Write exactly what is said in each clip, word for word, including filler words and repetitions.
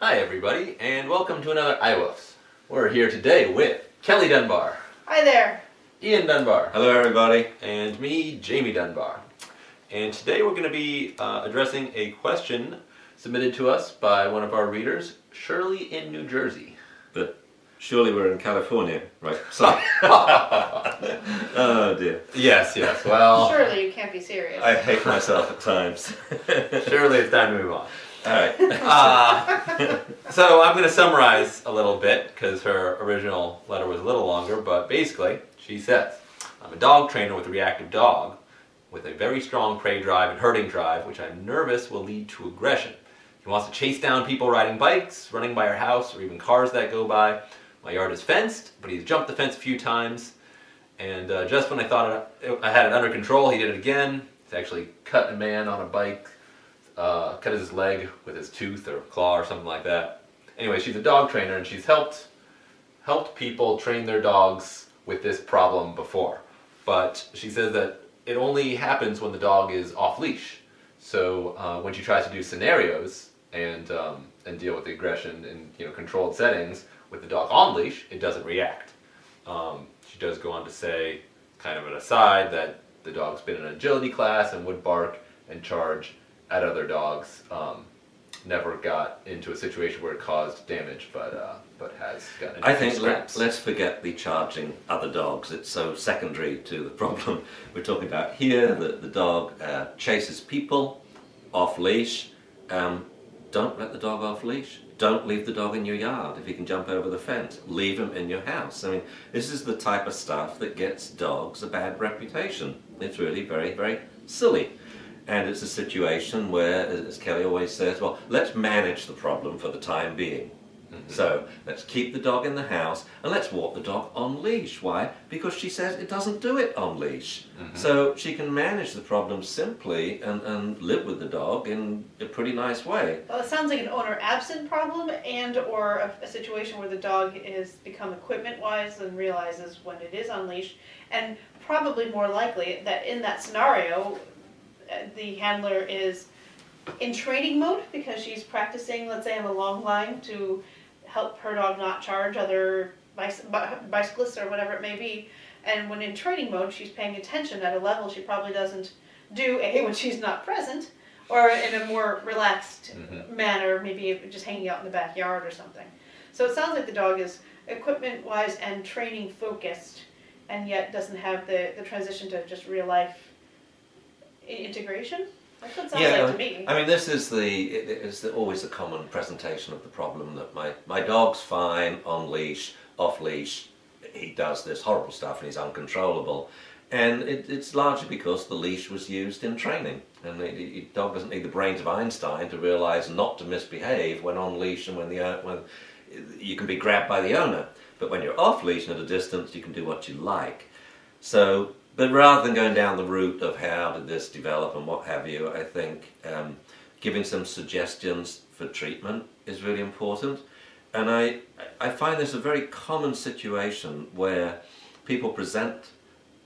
Hi everybody, and welcome to another iWolfs. We're here today with Kelly Dunbar. Hi there. Ian Dunbar. Hello everybody. And me, Jamie Dunbar. And today we're going to be uh, addressing a question submitted to us by one of our readers, Shirley in New Jersey. But surely we're in California, right? Sorry. Oh dear. Yes, yes, well... Surely you can't be serious. I hate myself at times. Surely it's time to move on. Alright, uh, so I'm going to summarize a little bit because her original letter was a little longer, but basically she says, I'm a dog trainer with a reactive dog with a very strong prey drive and herding drive, which I'm nervous will lead to aggression. He wants to chase down people riding bikes, running by our house, or even cars that go by. My yard is fenced, but he's jumped the fence a few times, and uh, just when I thought it, I had it under control, he did it again. He's actually cut a man on a bike. Uh, cut his leg with his tooth or claw or something like that. Anyway, she's a dog trainer and she's helped helped people train their dogs with this problem before. But she says that it only happens when the dog is off-leash. So uh, when she tries to do scenarios and um, and deal with the aggression in you know controlled settings with the dog on leash, it doesn't react. Um, she does go on to say, kind of an aside, that the dog's been in an agility class and would bark and charge at other dogs, um, never got into a situation where it caused damage, but uh, but has gotten into I think let, let's forget the charging other dogs. It's so secondary to the problem we're talking about here, that the dog uh, chases people off-leash. Um, don't let the dog off-leash. Don't leave the dog in your yard if he can jump over the fence. Leave him in your house. I mean, this is the type of stuff that gets dogs a bad reputation. It's really very, very silly. And it's a situation where, as Kelly always says, well, let's manage the problem for the time being. Mm-hmm. So let's keep the dog in the house and let's walk the dog on leash. Why? Because she says it doesn't do it on leash. Mm-hmm. So she can manage the problem simply and, and live with the dog in a pretty nice way. Well, it sounds like an owner-absent problem and or a, a situation where the dog has become equipment-wise and realizes when it is on leash. And probably more likely that in that scenario, the handler is in training mode because she's practicing, let's say, on a long line to help her dog not charge other bicyclists or whatever it may be. And when in training mode, she's paying attention at a level she probably doesn't do, A, when she's not present, or in a more relaxed mm-hmm. manner, maybe just hanging out in the backyard or something. So it sounds like the dog is equipment-wise and training-focused, and yet doesn't have the, the transition to just real-life integration? That's what it sounds yeah, like to me. I mean, this is the it is the, always a common presentation of the problem, that my, my dog's fine, on leash, off leash, he does this horrible stuff and he's uncontrollable. And it, it's largely because the leash was used in training. And the, the dog doesn't need the brains of Einstein to realise not to misbehave when on leash and when the when you can be grabbed by the owner. But when you're off leash and at a distance, you can do what you like. So... But rather than going down the route of how did this develop and what have you, I think um, giving some suggestions for treatment is really important. And I, I find this a very common situation where people present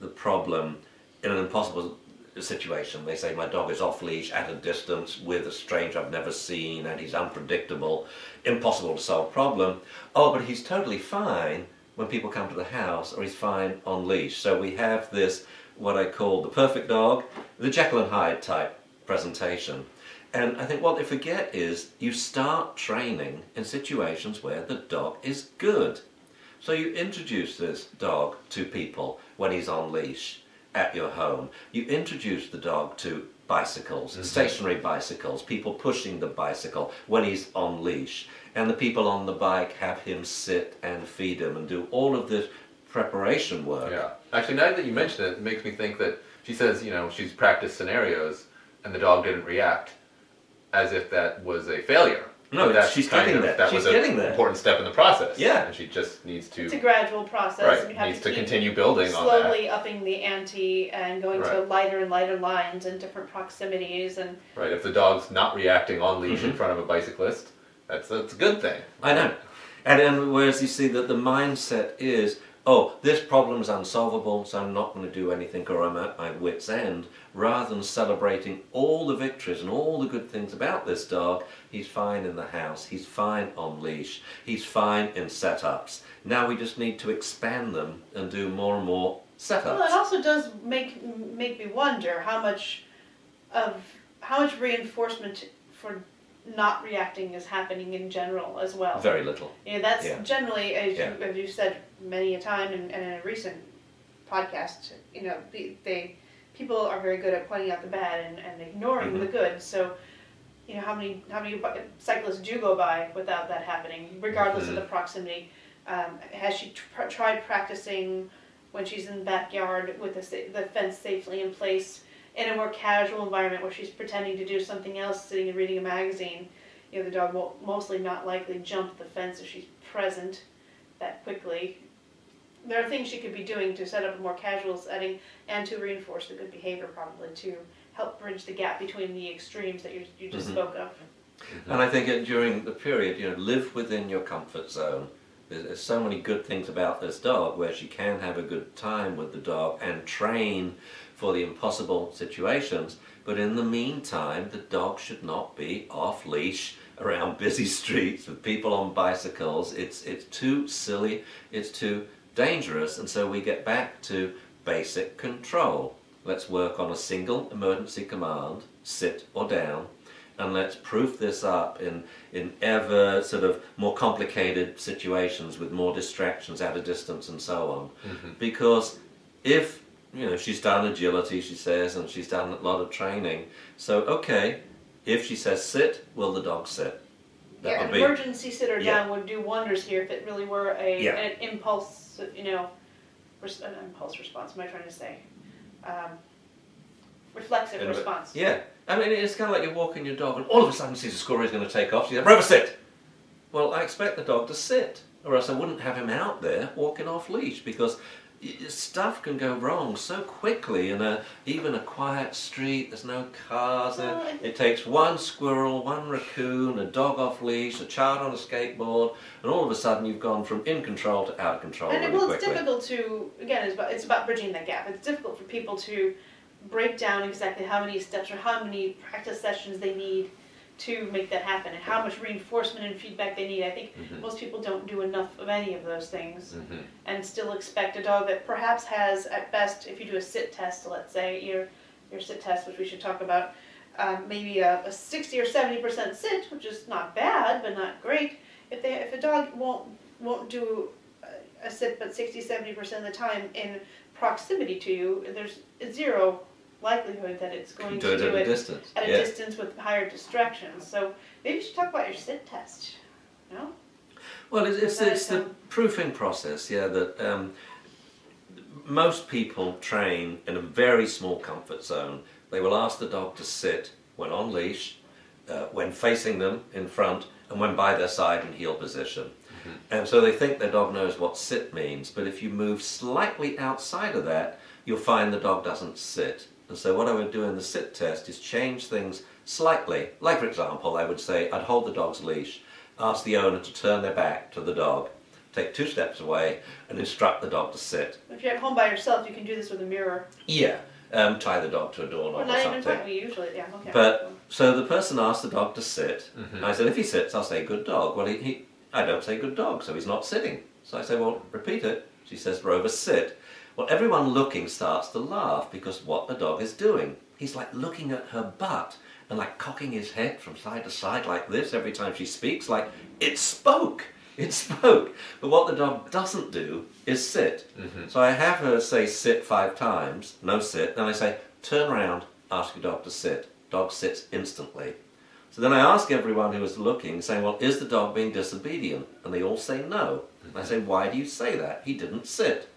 the problem in an impossible situation. They say, my dog is off leash, at a distance, with a stranger I've never seen, and he's unpredictable, impossible to solve problem. Oh, but he's totally fine when people come to the house, or he's fine on leash. So we have this, what I call the perfect dog, the Jekyll and Hyde type presentation. And I think what they forget is you start training in situations where the dog is good. So you introduce this dog to people when he's on leash at your home. You introduce the dog to bicycles, mm-hmm. stationary bicycles, people pushing the bicycle when he's on leash. And the people on the bike have him sit and feed him and do all of this preparation work. Yeah. Actually, now that you mention it, it makes me think that she says, you know, she's practiced scenarios and the dog didn't react as if that was a failure. No, but that's she's getting of, there. That she's was getting an there. Important step in the process. Yeah. And she just needs to... It's a gradual process. Right. And you have needs to, to continue building on that. Slowly upping the ante and going right. to lighter and lighter lines and different proximities. And right. If the dog's not reacting on leash mm-hmm. in front of a bicyclist, That's, that's a good thing. I know. And then whereas you see that the mindset is, oh, this problem's unsolvable, so I'm not going to do anything, or I'm at my wit's end, rather than celebrating all the victories and all the good things about this dog. He's fine in the house, he's fine on leash, he's fine in setups. Now we just need to expand them and do more and more setups. Well, it also does make make me wonder how much of how much reinforcement for not reacting is happening in general as well. Very little. Yeah, that's yeah. generally, as, yeah. you, as you said many a time, and, and in a recent podcast, you know, they people are very good at pointing out the bad and, and ignoring mm-hmm. the good. So, you know, how many how many cyclists do go by without that happening, regardless mm-hmm. of the proximity? Um, has she tr tried practicing when she's in the backyard with the, the fence safely in place? In a more casual environment where she's pretending to do something else, sitting and reading a magazine, you know, the dog will mostly not likely jump the fence if she's present that quickly. There are things she could be doing to set up a more casual setting and to reinforce the good behavior, probably, to help bridge the gap between the extremes that you, you just mm-hmm. spoke of. And I think uh, during the period, you know, live within your comfort zone. There's so many good things about this dog, where she can have a good time with the dog and train for the impossible situations, but in the meantime the dog should not be off leash around busy streets with people on bicycles. It's, it's too silly, it's too dangerous, and so we get back to basic control. Let's work on a single emergency command, sit or down, and let's proof this up in, in ever sort of more complicated situations with more distractions at a distance and so on. Mm-hmm. Because if you know, she's done agility, she says, and she's done a lot of training. So, okay, if she says sit, will the dog sit? That yeah, an be, emergency sit or yeah. down would do wonders here if it really were a, yeah. an impulse, you know, an impulse response, what am I trying to say? Um, reflexive and response. Yeah, I mean, it's kind of like you're walking your dog and all of a sudden sees a squirrel is going to take off. She's like, "Rover, sit!" Well, I expect the dog to sit, or else I wouldn't have him out there walking off leash, because stuff can go wrong so quickly in a even a quiet street. There's no cars. Well, it, it takes one squirrel, one raccoon, a dog off leash, a child on a skateboard, and all of a sudden you've gone from in control to out of control. And really well, it's quickly. difficult to again. It's about, it's about bridging that gap. It's difficult for people to break down exactly how many steps or how many practice sessions they need to make that happen, and how much reinforcement and feedback they need. I think mm-hmm. most people don't do enough of any of those things mm-hmm. and still expect a dog that perhaps has, at best, if you do a sit test, let's say, your, your sit test, which we should talk about, um, maybe a, a sixty or seventy percent sit, which is not bad, but not great. If, they, if a dog won't, won't do a sit but sixty, seventy percent of the time in proximity to you, there's zero likelihood that it's going do to it do at it a distance. at a yeah. distance with higher distractions. So maybe you should talk about your sit test, no? Well, it's, it's, it's the proofing process, yeah, that um, most people train in a very small comfort zone. They will ask the dog to sit when on leash, uh, when facing them in front, and when by their side in heel position. Mm-hmm. And so they think their dog knows what sit means, but if you move slightly outside of that, you'll find the dog doesn't sit. And so what I would do in the sit test is change things slightly. Like, for example, I would say I'd hold the dog's leash, ask the owner to turn their back to the dog, take two steps away, and instruct the dog to sit. If you're at home by yourself, you can do this with a mirror. Yeah, um, tie the dog to a doorknob or something. Well, not even probably usually, yeah, okay. But, so the person asked the dog to sit, mm-hmm. and I said, if he sits, I'll say good dog. Well, he, he, I don't say good dog, so he's not sitting. So I say, well, repeat it. She says, Rover, sit. Well, everyone looking starts to laugh, because what the dog is doing, he's like looking at her butt and like cocking his head from side to side like this every time she speaks, like, it spoke, it spoke. But what the dog doesn't do is sit. Mm-hmm. So I have her say sit five times, no sit, then I say turn around, ask your dog to sit. Dog sits instantly. So then I ask everyone who was looking, saying, well, is the dog being disobedient? And they all say no. And I say, why do you say that? He didn't sit.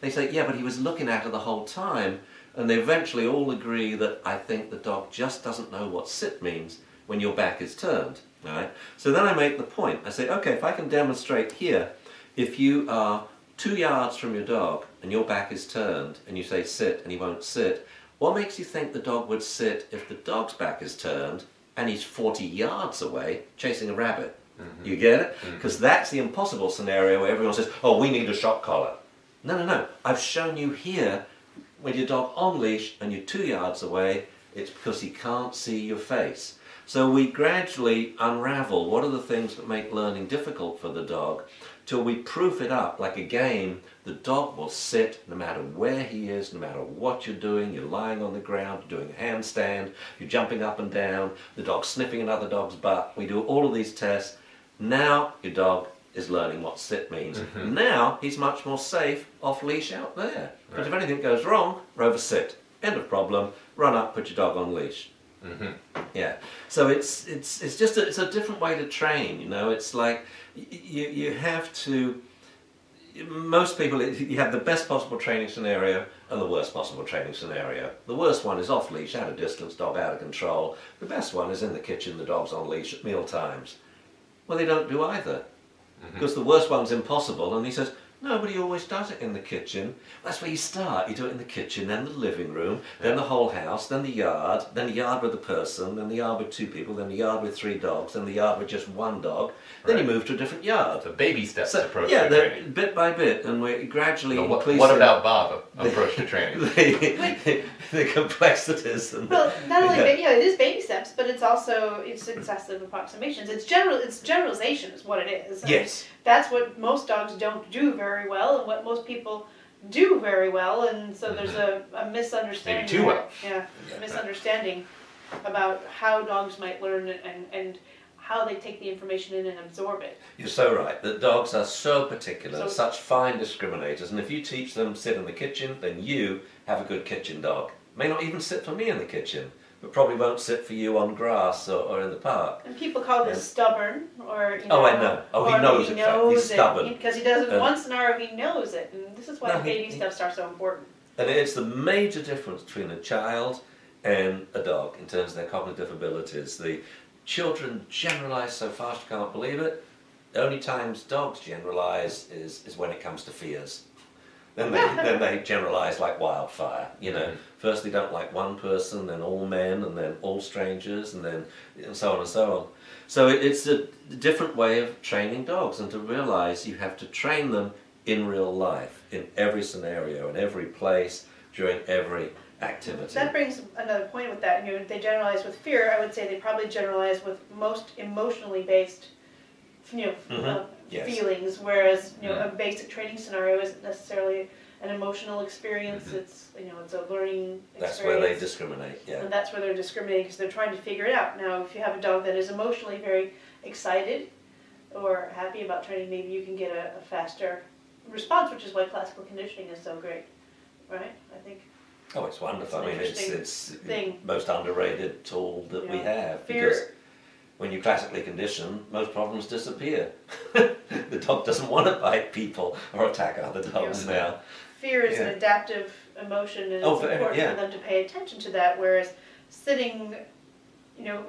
They say, yeah, but he was looking at her the whole time, and they eventually all agree that I think the dog just doesn't know what sit means when your back is turned. All right? So then I make the point. I say, okay, if I can demonstrate here, if you are two yards from your dog and your back is turned and you say sit and he won't sit, what makes you think the dog would sit if the dog's back is turned and he's forty yards away chasing a rabbit? Mm-hmm. You get it? Because mm-hmm. that's the impossible scenario where everyone says, oh, we need a shock collar. No, no, no. I've shown you here, with your dog on leash and you're two yards away, it's because he can't see your face. So we gradually unravel what are the things that make learning difficult for the dog, till we proof it up like a game. The dog will sit no matter where he is, no matter what you're doing. You're lying on the ground, you're doing a handstand, you're jumping up and down, the dog's sniffing another dog's butt. We do all of these tests. Now your dog is learning what sit means. Mm-hmm. Now he's much more safe off leash out there. Right. But if anything goes wrong, Rover sit. End of problem. Run up, put your dog on leash. Mm-hmm. Yeah. So it's it's it's just a, it's a different way to train. You know, it's like you you have to. Most people, you have the best possible training scenario and the worst possible training scenario. The worst one is off leash, out of distance, dog out of control. The best one is in the kitchen, the dog's on leash at meal times. Well, they don't do either. Because mm-hmm. the worst one's impossible, and he says, nobody always does it in the kitchen. That's where you start. You do it in the kitchen, then the living room, yeah. then the whole house, then the yard, then the yard with a person, then the yard with two people, then the yard with three dogs, then the yard with just one dog. Right. Then you move to a different yard. The baby steps so, approach yeah, to training. Bit by bit, and we're gradually well, what, what about Bob approach to training? the, the, the complexities. And well, not only yeah. you know, it is baby steps, but it's also it's successive approximations. It's general. It's generalization is what it is. Yes. And that's what most dogs don't do very well, and what most people do very well, and so there's a, a misunderstanding. Maybe too well. Yeah, a misunderstanding about how dogs might learn and and how they take the information in and absorb it. You're so right. The dogs are so particular, so, such fine discriminators, and if you teach them sit in the kitchen, then you have a good kitchen dog. May not even sit for me in the kitchen, but probably won't sit for you on grass or, or in the park. And people call this stubborn, or you know, oh, I know. Oh, he knows it. He's stubborn because he doesn't. And one scenario, he knows it, and this is why no, the baby he, steps are so important. And it's the major difference between a child and a dog in terms of their cognitive abilities. The children generalize so fast you can't believe it. The only times dogs generalize is is when it comes to fears. Then they, then they generalise like wildfire, you know. Mm-hmm. First they don't like one person, then all men, and then all strangers, and then and so on and so on. So it, it's a different way of training dogs, and to realise you have to train them in real life, in every scenario, in every place, during every activity. That brings another point with that. You know, they generalise with fear. I would say they probably generalise with most emotionally based, you know, mm-hmm. uh, Yes. feelings, whereas you know yeah. a basic training scenario isn't necessarily an emotional experience. Mm-hmm. It's you know it's a learning experience. That's where they discriminate. Yeah, and that's where they're discriminating because they're trying to figure it out. Now, if you have a dog that is emotionally very excited or happy about training, maybe you can get a, a faster response, which is why classical conditioning is so great, right? I think. Oh, it's wonderful. It's I mean, it's it's thing. the most underrated tool that you we know, have. Fear. Because when you classically condition, most problems disappear. The dog doesn't want to bite people or attack other dogs yeah. now. Fear is yeah. an adaptive emotion, and oh, it's important yeah. for them to pay attention to that, whereas sitting, you know,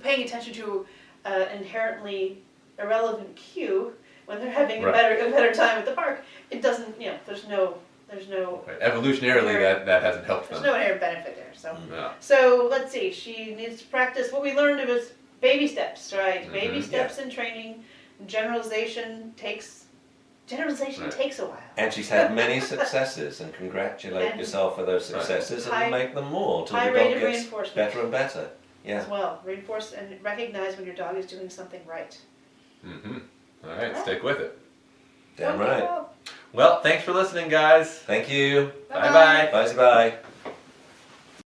paying attention to an uh, inherently irrelevant cue when they're having right. a, better, a better time at the park, it doesn't, you know, there's no... There's no right. evolutionarily inherent, that, that hasn't helped there's them. There's no inherent benefit there. So, yeah. so let's see, she needs to practice. What we learned was baby steps, right? Mm-hmm. Baby steps yeah. in training. Generalization takes generalization right. takes a while. And she's had many successes, and congratulate and yourself for those successes, right. and high, make them more till your dog gets better and better. Yeah. As well, reinforce and recognize when your dog is doing something right. Mm-hmm. All right, yeah. stick with it. Damn Don't right. Well, thanks for listening, guys. Thank you. Bye bye. Bye bye. Bye-bye.